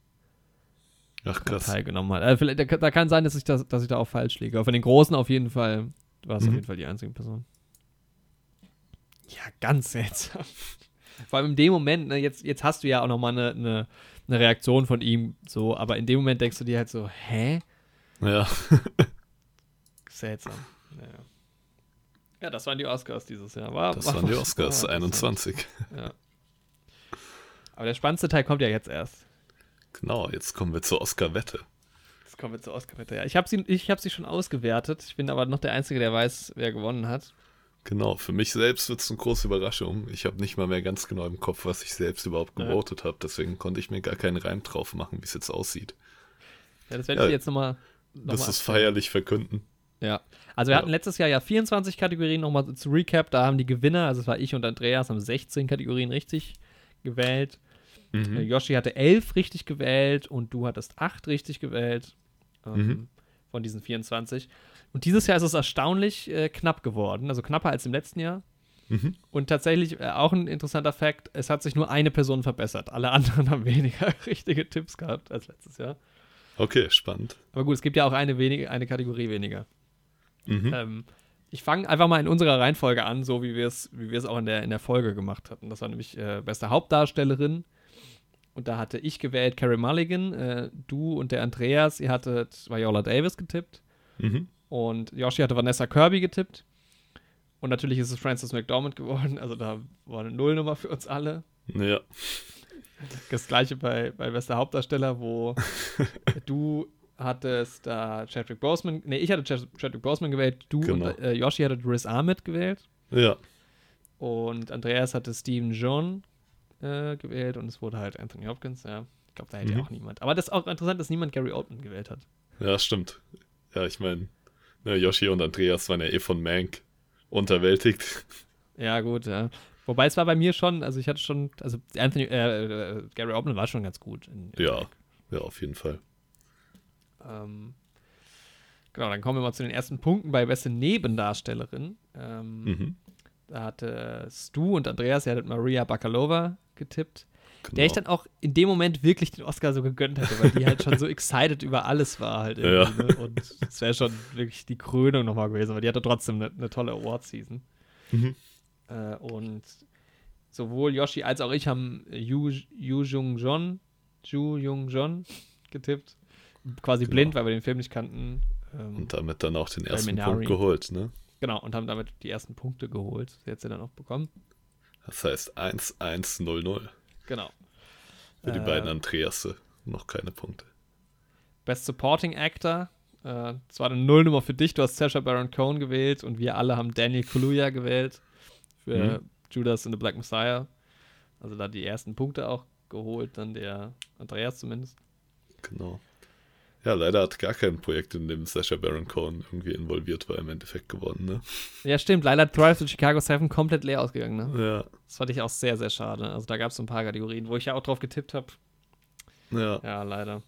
teilgenommen hat. Also vielleicht, da kann sein, dass ich da auch falsch liege. Aber von den Großen auf jeden Fall war es auf jeden Fall die einzige Person. Ja, ganz seltsam. Vor allem in dem Moment, ne, jetzt hast du ja auch nochmal eine Reaktion von ihm, so, aber in dem Moment denkst du dir halt so, hä? Ja. Seltsam. Naja. Ja, das waren die Oscars dieses Jahr. Das waren die Oscars, 21. Ja. Aber der spannendste Teil kommt ja jetzt erst. Genau, jetzt kommen wir zur Oscar-Wette. Ja. Ich hab sie schon ausgewertet. Ich bin aber noch der Einzige, der weiß, wer gewonnen hat. Genau, für mich selbst wird es eine große Überraschung. Ich habe nicht mal mehr ganz genau im Kopf, was ich selbst überhaupt gewotet habe. Deswegen konnte ich mir gar keinen Reim drauf machen, wie es jetzt aussieht. Ja, das werde ich jetzt nochmal... Das ist feierlich verkünden. Ja, also wir hatten letztes Jahr ja 24 Kategorien, nochmal zu Recap. Da haben die Gewinner, also es war ich und Andreas, haben 16 Kategorien richtig gewählt. Yoshi hatte 11 richtig gewählt und du hattest 8 richtig gewählt von diesen 24. Und dieses Jahr ist es erstaunlich knapp geworden, also knapper als im letzten Jahr. Und tatsächlich auch ein interessanter Fakt, es hat sich nur eine Person verbessert. Alle anderen haben weniger richtige Tipps gehabt als letztes Jahr. Okay, spannend. Aber gut, es gibt ja auch eine Kategorie weniger. Ich fange einfach mal in unserer Reihenfolge an, so wie wir es auch in der Folge gemacht hatten. Das war nämlich beste Hauptdarstellerin. Und da hatte ich gewählt Carey Mulligan, du und der Andreas, ihr hattet Viola Davis getippt. Und Yoshi hatte Vanessa Kirby getippt. Und natürlich ist es Francis McDormand geworden. Also da war eine Nullnummer für uns alle. Ja. Das gleiche bei bester Hauptdarsteller, wo du hattest da Chadwick Boseman. Nee, ich hatte Chadwick Boseman gewählt. Du und Yoshi hatte Riz Ahmed gewählt. Ja. Und Andreas hatte Steven John gewählt. Und es wurde halt Anthony Hopkins. Ja. Ich glaube, da hätte ja auch niemand. Aber das ist auch interessant, dass niemand Gary Oldman gewählt hat. Ja, stimmt. Ja, ich meine, Yoshi und Andreas waren ja eh von Mank unterwältigt. Ja, gut, ja. Wobei es war bei mir schon, also ich hatte schon, also Gary Oldman war schon ganz gut. Ja, auf jeden Fall. Genau, dann kommen wir mal zu den ersten Punkten bei beste Nebendarstellerin. Da hatte Stu und Andreas, ihr hattet Maria Bakalova getippt. Genau. Der ich dann auch in dem Moment wirklich den Oscar so gegönnt hatte, weil die halt schon so excited über alles war halt irgendwie. Ja. Ne? Und es wäre schon wirklich die Krönung nochmal gewesen, aber die hatte trotzdem eine tolle Award-Season. Und sowohl Yoshi als auch ich haben Ju Jung-Jon getippt. Quasi blind, weil wir den Film nicht kannten. Und damit dann auch den ersten Punkt geholt, ne? Genau, und haben damit die ersten Punkte geholt. Die hat sie dann auch bekommen. Das heißt 1-1-0-0. Genau. Für die beiden Andreasse noch keine Punkte. Best Supporting Actor. Das war eine Nullnummer für dich. Du hast Sacha Baron Cohen gewählt und wir alle haben Daniel Kaluuya gewählt für Judas and the Black Messiah. Also da die ersten Punkte auch geholt, dann der Andreas zumindest. Genau. Ja, leider hat gar kein Projekt, in dem Sacha Baron Cohen irgendwie involviert war, im Endeffekt gewonnen, ne? Ja, stimmt. Leider hat Trial of the Chicago 7 komplett leer ausgegangen, ne? Ja. Das fand ich auch sehr, sehr schade. Also da gab es so ein paar Kategorien, wo ich ja auch drauf getippt habe. Ja. Ja, leider.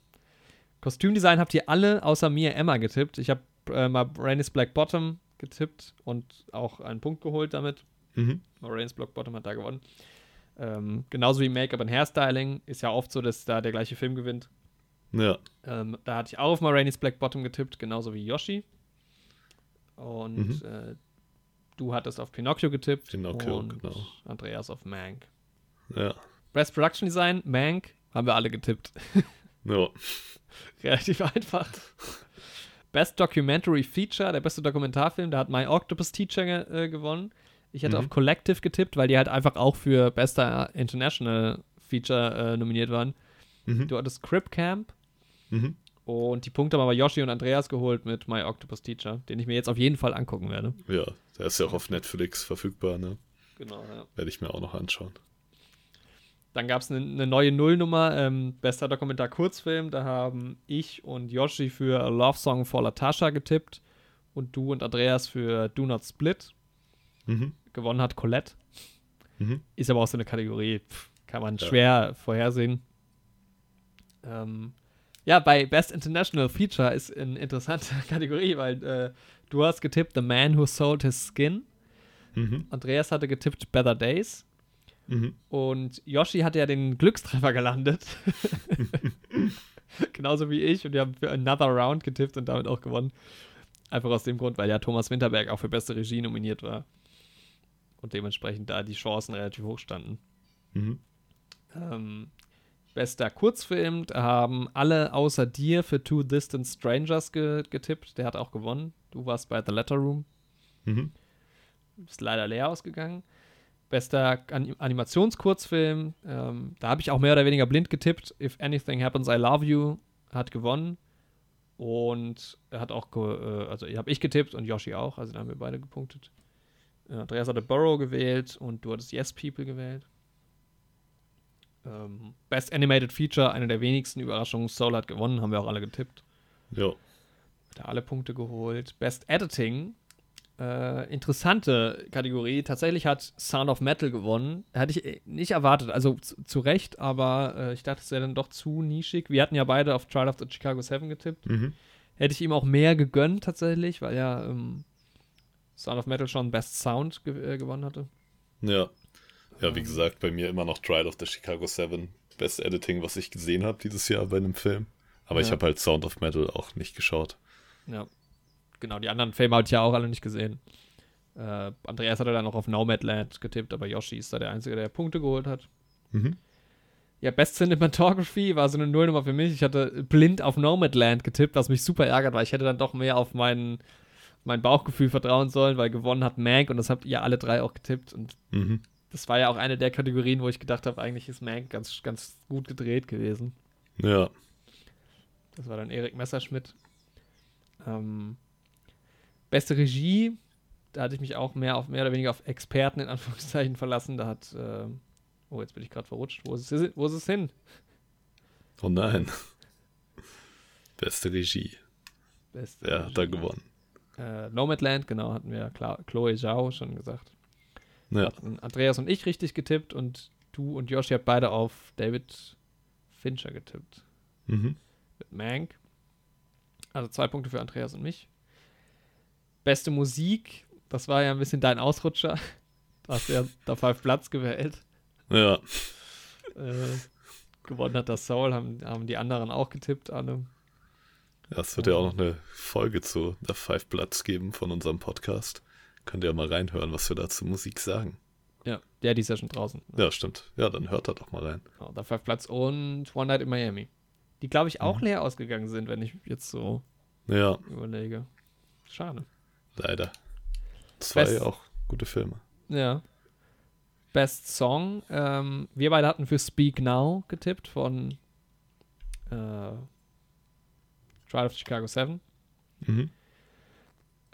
Kostümdesign habt ihr alle außer mir Emma getippt. Ich habe Ma Rainey's Black Bottom getippt und auch einen Punkt geholt damit. Ma Rainey's Black Bottom hat da gewonnen. Genauso wie Make-up und Hairstyling. Ist ja oft so, dass da der gleiche Film gewinnt. Ja. Da hatte ich auch auf Ma Rainey's Black Bottom getippt, genauso wie Yoshi. Und Du hattest auf Pinocchio getippt. Pinocchio, und genau. Andreas auf Mank. Ja. Best Production Design, Mank, haben wir alle getippt. Ja. Relativ einfach. Best Documentary Feature, der beste Dokumentarfilm, da hat My Octopus Teacher gewonnen. Ich hätte auf Collective getippt, weil die halt einfach auch für bester International Feature nominiert waren. Du hattest Crip Camp. Und die Punkte haben aber Yoshi und Andreas geholt mit My Octopus Teacher, den ich mir jetzt auf jeden Fall angucken werde. Ja, der ist ja auch auf Netflix verfügbar, ne? Genau, ja. Werde ich mir auch noch anschauen. Dann gab es eine neue Nullnummer, bester Dokumentar-Kurzfilm. Da haben ich und Yoshi für A Love Song for Latasha getippt und du und Andreas für Do Not Split. Gewonnen hat Colette. Ist aber auch so eine Kategorie, kann man schwer vorhersehen. Ja, bei Best International Feature ist eine interessante Kategorie, weil du hast getippt The Man Who Sold His Skin. Andreas hatte getippt Better Days. Und Yoshi hatte ja den Glückstreffer gelandet. Genauso wie ich. Und wir haben für Another Round getippt und damit auch gewonnen. Einfach aus dem Grund, weil ja Thomas Vinterberg auch für beste Regie nominiert war. Und dementsprechend da die Chancen relativ hoch standen. Bester Kurzfilm haben alle außer dir für Two Distant Strangers getippt. Der hat auch gewonnen. Du warst bei The Letter Room. Ist leider leer ausgegangen. Bester Animationskurzfilm. Da habe ich auch mehr oder weniger blind getippt. If Anything Happens, I Love You hat gewonnen. Und er hat auch, also habe ich getippt und Yoshi auch. Also da haben wir beide gepunktet. Andreas hatte Burrow gewählt und du hattest Yes People gewählt. Best Animated Feature, eine der wenigsten Überraschungen. Soul hat gewonnen, haben wir auch alle getippt. Ja. Hat alle Punkte geholt. Best Editing, interessante Kategorie. Tatsächlich hat Sound of Metal gewonnen. Hätte ich nicht erwartet, also zu Recht, aber ich dachte, es wäre dann doch zu nischig. Wir hatten ja beide auf Trial of the Chicago 7 getippt. Hätte ich ihm auch mehr gegönnt tatsächlich, weil ja Sound of Metal schon Best Sound gewonnen hatte. Ja. Ja, wie gesagt, bei mir immer noch Trial of the Chicago 7. Best Editing, was ich gesehen habe dieses Jahr bei einem Film. Aber ich habe halt Sound of Metal auch nicht geschaut. Ja, genau. Die anderen Filme habe ich ja auch alle nicht gesehen. Andreas hatte dann noch auf Nomadland getippt, aber Yoshi ist da der Einzige, der Punkte geholt hat. Ja, Best Cinematography war so eine Nullnummer für mich. Ich hatte blind auf Nomadland getippt, was mich super ärgert, weil ich hätte dann doch mehr auf mein Bauchgefühl vertrauen sollen, weil gewonnen hat Mank und das habt ihr alle drei auch getippt. Und das war ja auch eine der Kategorien, wo ich gedacht habe, eigentlich ist Mank ganz, ganz gut gedreht gewesen. Ja. Das war dann Erik Messerschmidt. Beste Regie, da hatte ich mich auch mehr oder weniger auf Experten in Anführungszeichen verlassen. Da hat, oh, jetzt bin ich gerade verrutscht. Wo ist es hin? Oh nein. Beste Regie. Ja, hat da gewonnen. Nomadland, genau, hatten wir Chloe Zhao schon gesagt. Ja. Andreas und ich richtig getippt und du und Yoshi habt beide auf David Fincher getippt. Mit Mank. Also 2 Punkte für Andreas und mich. Beste Musik, das war ja ein bisschen dein Ausrutscher. Du hast ja da Five Bloods gewählt. Ja. Gewonnen hat das Soul, haben die anderen auch getippt, alle. Ja, es wird ja auch noch eine Folge zu The Five Bloods geben von unserem Podcast. Könnt ihr ja mal reinhören, was wir da zur Musik sagen. Ja, die ist ja schon draußen. Ne? Ja, stimmt. Ja, dann hört da doch mal rein. Oh, da Five Bloods und One Night in Miami. Die, glaube ich, auch leer ausgegangen sind, wenn ich jetzt so überlege. Schade. Leider. 2 auch gute Filme. Ja. Best Song. Wir beide hatten für Speak Now getippt von Trial of Chicago 7.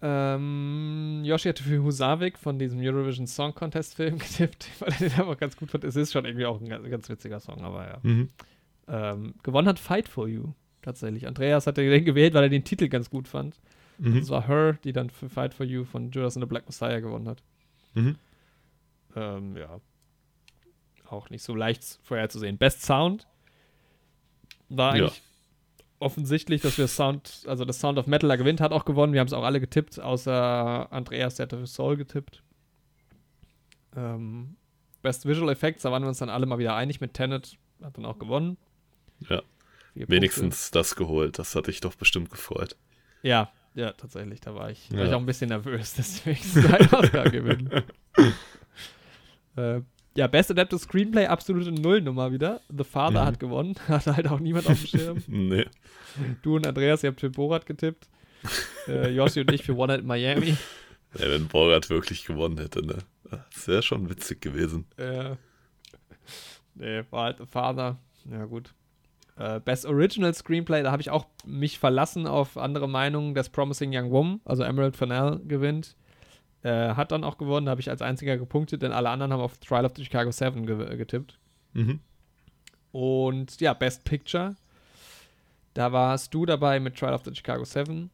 Yoshi hatte für Husavik von diesem Eurovision Song Contest Film getippt, weil er den aber ganz gut fand. Es ist schon irgendwie auch ein ganz witziger Song, aber ja. Gewonnen hat Fight For You, tatsächlich. Andreas hat den gewählt, weil er den Titel ganz gut fand. Das war Her, die dann für Fight For You von Judas and the Black Messiah gewonnen hat. Ja. Auch nicht so leicht vorherzusehen. Best Sound war eigentlich offensichtlich, dass wir das Sound of Metal da gewinnt, hat auch gewonnen. Wir haben es auch alle getippt, außer Andreas, der hat für Soul getippt. Best Visual Effects, da waren wir uns dann alle mal wieder einig mit Tenet, hat dann auch gewonnen. Ja, wenigstens das geholt, das hatte ich doch bestimmt gefreut. Ja, Ja, tatsächlich, da war ich auch ein bisschen nervös, deswegen sein Oscar gewinnen. Ja, Best Adapted Screenplay, absolute Nullnummer wieder. The Father hat gewonnen, hat halt auch niemand auf dem Schirm. Nee. Du und Andreas, ihr habt für Borat getippt. Yoshi und ich für One Night in Miami. Ja, wenn Borat wirklich gewonnen hätte, ne? Das wäre schon witzig gewesen. Nee, war halt The Father. Ja, gut. Best Original Screenplay, da habe ich auch mich verlassen auf andere Meinungen, dass Promising Young Woman, also Emerald Fennell, gewinnt. Hat dann auch gewonnen, habe ich als einziger gepunktet, denn alle anderen haben auf Trial of the Chicago 7 getippt. Mhm. Und ja, Best Picture. Da warst du dabei mit Trial of the Chicago 7.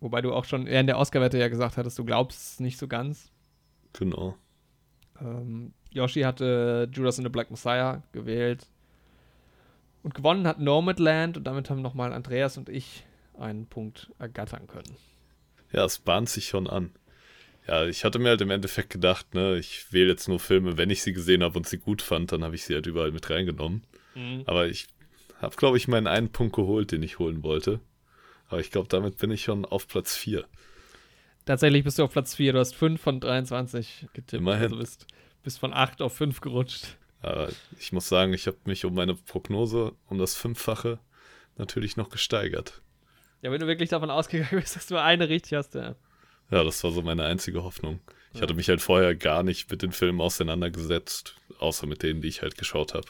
Wobei du auch schon in der Oscar-Wette ja gesagt hattest, du glaubst es nicht so ganz. Genau. Yoshi hatte Judas and the Black Messiah gewählt. Und gewonnen hat Nomadland und damit haben nochmal Andreas und ich einen Punkt ergattern können. Ja, es bahnt sich schon an. Ja, ich hatte mir halt im Endeffekt gedacht, ne, ich wähle jetzt nur Filme, wenn ich sie gesehen habe und sie gut fand, dann habe ich sie halt überall mit reingenommen. Mhm. Aber ich habe, glaube ich, meinen einen Punkt geholt, den ich holen wollte. Aber ich glaube, damit bin ich schon auf Platz 4. Tatsächlich bist du auf Platz 4. Du hast 5 von 23 getippt. Immerhin. Also bist von 8 auf 5 gerutscht. Aber ich muss sagen, ich habe mich um meine Prognose, um das 5-fache natürlich noch gesteigert. Ja, wenn du wirklich davon ausgegangen bist, dass du eine richtig hast, ja. Ja, das war so meine einzige Hoffnung. Ich hatte mich halt vorher gar nicht mit den Filmen auseinandergesetzt, außer mit denen, die ich halt geschaut habe.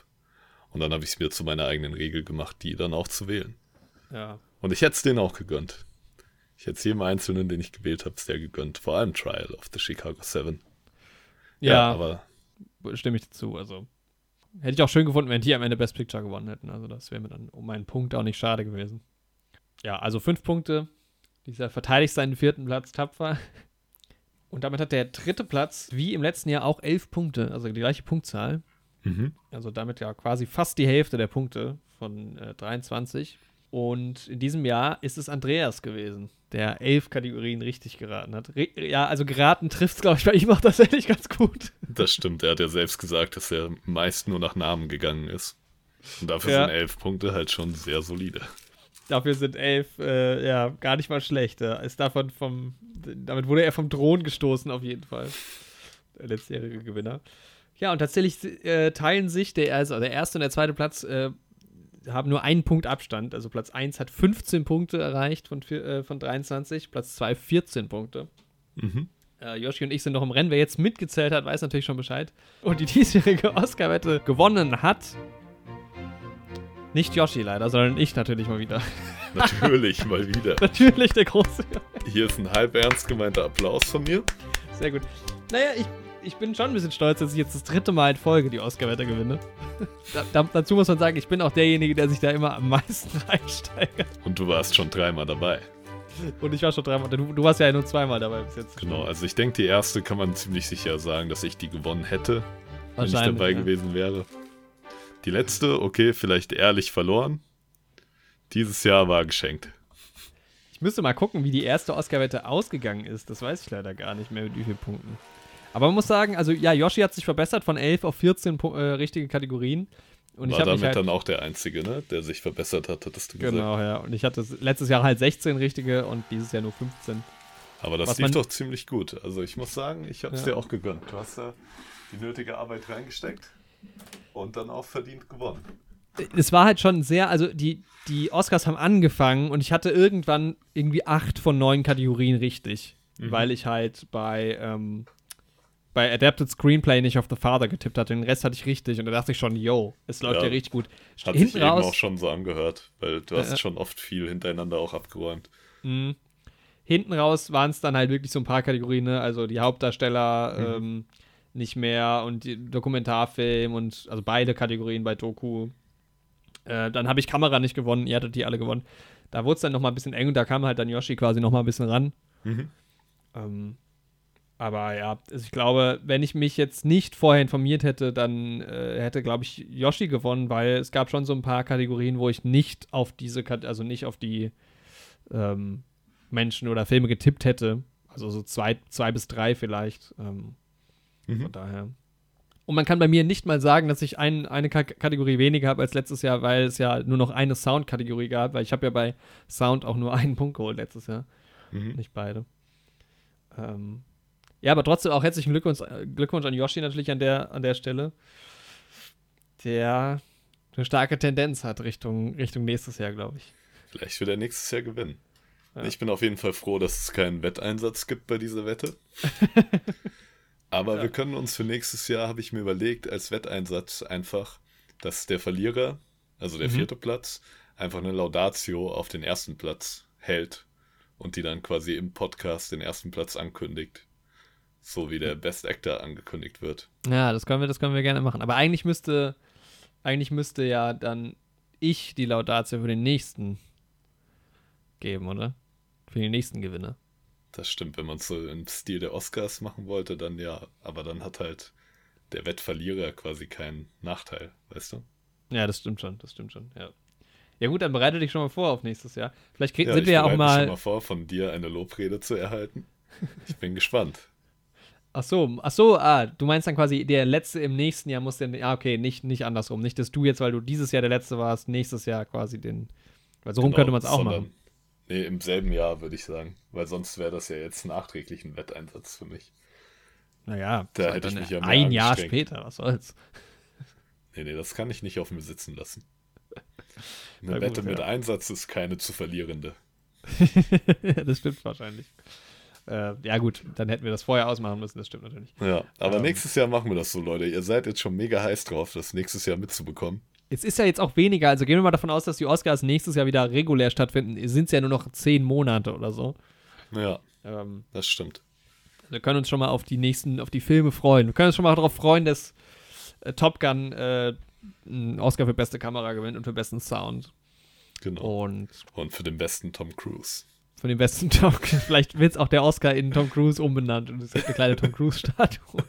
Und dann habe ich es mir zu meiner eigenen Regel gemacht, die dann auch zu wählen. Ja. Und ich hätte es denen auch gegönnt. Ich hätte es jedem Einzelnen, den ich gewählt habe, sehr gegönnt. Vor allem Trial of the Chicago 7. Ja, aber stimme ich dazu, also. Hätte ich auch schön gefunden, wenn die am Ende Best Picture gewonnen hätten. Also das wäre mir dann um einen Punkt auch nicht schade gewesen. Ja, also 5 Punkte. Dieser verteidigt seinen 4. Platz tapfer. Und damit hat der 3. Platz, wie im letzten Jahr, auch 11 Punkte. Also die gleiche Punktzahl. Mhm. Also damit ja quasi fast die Hälfte der Punkte von 23. Und in diesem Jahr ist es Andreas gewesen, der 11 Kategorien richtig geraten hat. Also geraten trifft es, glaube ich, weil ich mache das ehrlich ganz gut. Das stimmt, er hat ja selbst gesagt, dass er meist nur nach Namen gegangen ist. Und dafür sind 11 Punkte halt schon sehr solide. Dafür sind 11 gar nicht mal schlecht. Damit wurde er vom Thron gestoßen, auf jeden Fall. Der letztjährige Gewinner. Ja, und tatsächlich teilen sich der erste und der zweite Platz haben nur einen Punkt Abstand. Also Platz 1 hat 15 Punkte erreicht von 23, Platz 2 14 Punkte. Mhm. Yoshi und ich sind noch im Rennen. Wer jetzt mitgezählt hat, weiß natürlich schon Bescheid. Und die diesjährige Oscar-Wette gewonnen hat nicht Yoshi leider, sondern ich natürlich mal wieder. Natürlich mal wieder. Natürlich der Große. Hier ist ein halb ernst gemeinter Applaus von mir. Sehr gut. Naja, ich bin schon ein bisschen stolz, dass ich jetzt das 3. Mal in Folge die Oscar-Wette gewinne. Dazu muss man sagen, ich bin auch derjenige, der sich da immer am meisten reinsteigert. Und du warst schon 3-mal dabei. Und ich war schon 3-mal, du warst ja nur 2-mal dabei bis jetzt. Genau, also ich denke, die erste kann man ziemlich sicher sagen, dass ich die gewonnen hätte, wenn ich dabei gewesen wäre. Die letzte, okay, vielleicht ehrlich verloren. Dieses Jahr war geschenkt. Ich müsste mal gucken, wie die erste Oscar-Wette ausgegangen ist. Das weiß ich leider gar nicht mehr, mit wie vielen Punkten. Aber man muss sagen, also ja, Yoshi hat sich verbessert von 11 auf 14 richtige Kategorien. Und war ich damit halt dann auch der Einzige, ne, der sich verbessert hat, hattest du gesagt. Genau, ja. Und ich hatte letztes Jahr halt 16 richtige und dieses Jahr nur 15. Aber das lief doch ziemlich gut. Also ich muss sagen, ich habe es dir auch gegönnt. Du hast da die nötige Arbeit reingesteckt und dann auch verdient gewonnen. Es war halt schon sehr, also die Oscars haben angefangen und ich hatte irgendwann irgendwie 8 von 9 Kategorien richtig. Mhm. Weil ich halt bei Adapted Screenplay nicht auf The Father getippt hatte. Den Rest hatte ich richtig. Und da dachte ich schon, yo, es läuft ja richtig gut. Hat sich eben auch schon so angehört, weil du hast schon oft viel hintereinander auch abgeräumt. Mhm. Hinten raus waren es dann halt wirklich so ein paar Kategorien, ne? Also die Hauptdarsteller nicht mehr und die Dokumentarfilm und also beide Kategorien bei Doku. Dann habe ich Kamera nicht gewonnen, ihr hattet die alle gewonnen. Da wurde es dann nochmal ein bisschen eng und da kam halt dann Yoshi quasi nochmal ein bisschen ran. Mhm. Aber ja, also ich glaube, wenn ich mich jetzt nicht vorher informiert hätte, dann hätte, glaube ich, Yoshi gewonnen, weil es gab schon so ein paar Kategorien, wo ich nicht auf die Menschen oder Filme getippt hätte. Also so 2 bis 3 vielleicht. Von daher. Und man kann bei mir nicht mal sagen, dass ich eine Kategorie weniger habe als letztes Jahr, weil es ja nur noch eine Sound-Kategorie gab, weil ich habe ja bei Sound auch nur einen Punkt geholt letztes Jahr. Mhm. Nicht beide. Ja, aber trotzdem auch herzlichen Glückwunsch an Yoshi natürlich an der Stelle, der eine starke Tendenz hat Richtung nächstes Jahr, glaube ich. Vielleicht wird er nächstes Jahr gewinnen. Ja. Ich bin auf jeden Fall froh, dass es keinen Wetteinsatz gibt bei dieser Wette. Aber ja, wir können uns für nächstes Jahr, habe ich mir überlegt, als Wetteinsatz einfach, dass der Verlierer, also der vierte Platz, einfach eine Laudatio auf den ersten Platz hält und die dann quasi im Podcast den ersten Platz ankündigt. So wie der Best Actor angekündigt wird. Ja, das können wir gerne machen. Aber eigentlich müsste ja dann ich die Laudatio für den nächsten geben, oder? Für den nächsten Gewinner. Das stimmt, wenn man es so im Stil der Oscars machen wollte, dann ja. Aber dann hat halt der Wettverlierer quasi keinen Nachteil, weißt du? Ja, das stimmt schon, ja. Ja gut, dann bereite dich schon mal vor auf nächstes Jahr. Vielleicht sind wir ja auch mal... Ich bereite mich schon mal vor, von dir eine Lobrede zu erhalten. Ich bin gespannt. Ach so, du meinst dann quasi, der Letzte im nächsten Jahr muss den... Ja, okay, nicht andersrum. Nicht, dass du jetzt, weil du dieses Jahr der Letzte warst, nächstes Jahr quasi den... Weil so rum könnte man es auch machen. Nee, im selben Jahr, würde ich sagen. Weil sonst wäre das ja jetzt nachträglich ein Wetteinsatz für mich. Naja, da hätte ich mich ja mehr ein Jahr später, was soll's. Nee, das kann ich nicht auf mir sitzen lassen. Eine Wette mit Einsatz ist keine zu verlierende. Das stimmt wahrscheinlich. Ja gut, dann hätten wir das vorher ausmachen müssen, das stimmt natürlich. Ja, aber nächstes Jahr machen wir das so, Leute. Ihr seid jetzt schon mega heiß drauf, das nächstes Jahr mitzubekommen. Es ist ja jetzt auch weniger, also gehen wir mal davon aus, dass die Oscars nächstes Jahr wieder regulär stattfinden. Sind es ja nur noch 10 Monate oder so. Ja, das stimmt. Wir können uns schon mal auf die Filme freuen. Wir können uns schon mal darauf freuen, dass Top Gun einen Oscar für beste Kamera gewinnt und für besten Sound. Genau. Und für den besten Tom Cruise. Von dem besten Tom Cruise. Vielleicht wird es auch der Oscar in Tom Cruise umbenannt und es ist eine kleine Tom Cruise-Statue.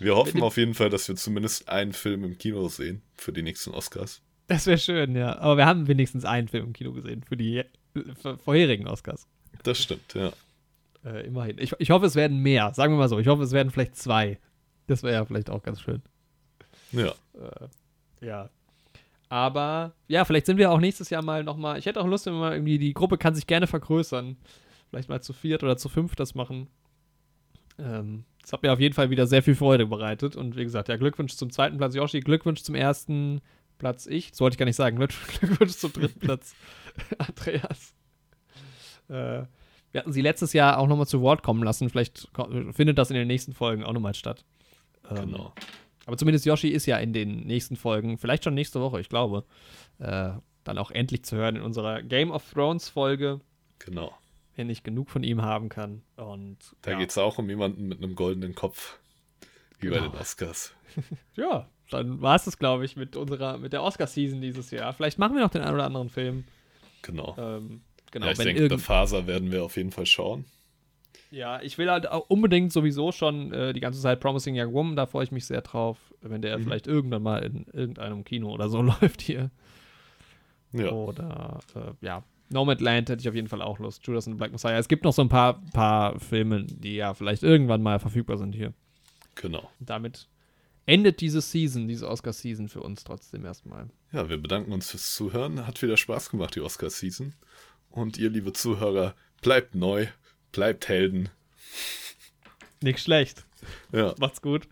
Wir hoffen auf jeden Fall, dass wir zumindest einen Film im Kino sehen für die nächsten Oscars. Das wäre schön, ja. Aber wir haben wenigstens einen Film im Kino gesehen für die vorherigen Oscars. Das stimmt, ja. Immerhin. Ich hoffe, es werden mehr. Sagen wir mal so. Ich hoffe, es werden vielleicht 2. Das wäre ja vielleicht auch ganz schön. Ja. Ja. Aber, ja, vielleicht sind wir auch nächstes Jahr mal nochmal, ich hätte auch Lust, wenn wir mal irgendwie, die Gruppe kann sich gerne vergrößern, vielleicht mal zu 4 oder zu 5 das machen. Das hat mir auf jeden Fall wieder sehr viel Freude bereitet und wie gesagt, ja, Glückwunsch zum 2. Platz Yoshi, Glückwunsch zum 1. Platz ich, das wollte ich gar nicht sagen, Glückwunsch zum 3. Platz Andreas. Wir hatten sie letztes Jahr auch nochmal zu Wort kommen lassen, vielleicht findet das in den nächsten Folgen auch nochmal statt. Genau. Aber zumindest Yoshi ist ja in den nächsten Folgen, vielleicht schon nächste Woche, ich glaube, dann auch endlich zu hören in unserer Game of Thrones Folge. Genau. Wenn ich genug von ihm haben kann. Und da geht es auch um jemanden mit einem goldenen Kopf. Wie bei den Oscars. Ja, dann war es das, glaube ich, mit der Oscar-Season dieses Jahr. Vielleicht machen wir noch den einen oder anderen Film. Genau. Ja, ich denke, The Father werden wir auf jeden Fall schauen. Ja, ich will halt auch unbedingt sowieso schon die ganze Zeit Promising Young Woman, da freue ich mich sehr drauf, wenn der vielleicht irgendwann mal in irgendeinem Kino oder so läuft hier. Ja. Oder, ja, Nomadland hätte ich auf jeden Fall auch Lust, Judas and the Black Messiah. Es gibt noch so ein paar Filme, die ja vielleicht irgendwann mal verfügbar sind hier. Genau. Und damit endet diese Oscar-Season für uns trotzdem erstmal. Ja, wir bedanken uns fürs Zuhören. Hat wieder Spaß gemacht, die Oscar-Season. Und ihr, liebe Zuhörer, bleibt neu. Bleibt Helden. Nicht schlecht. Ja. Macht's gut.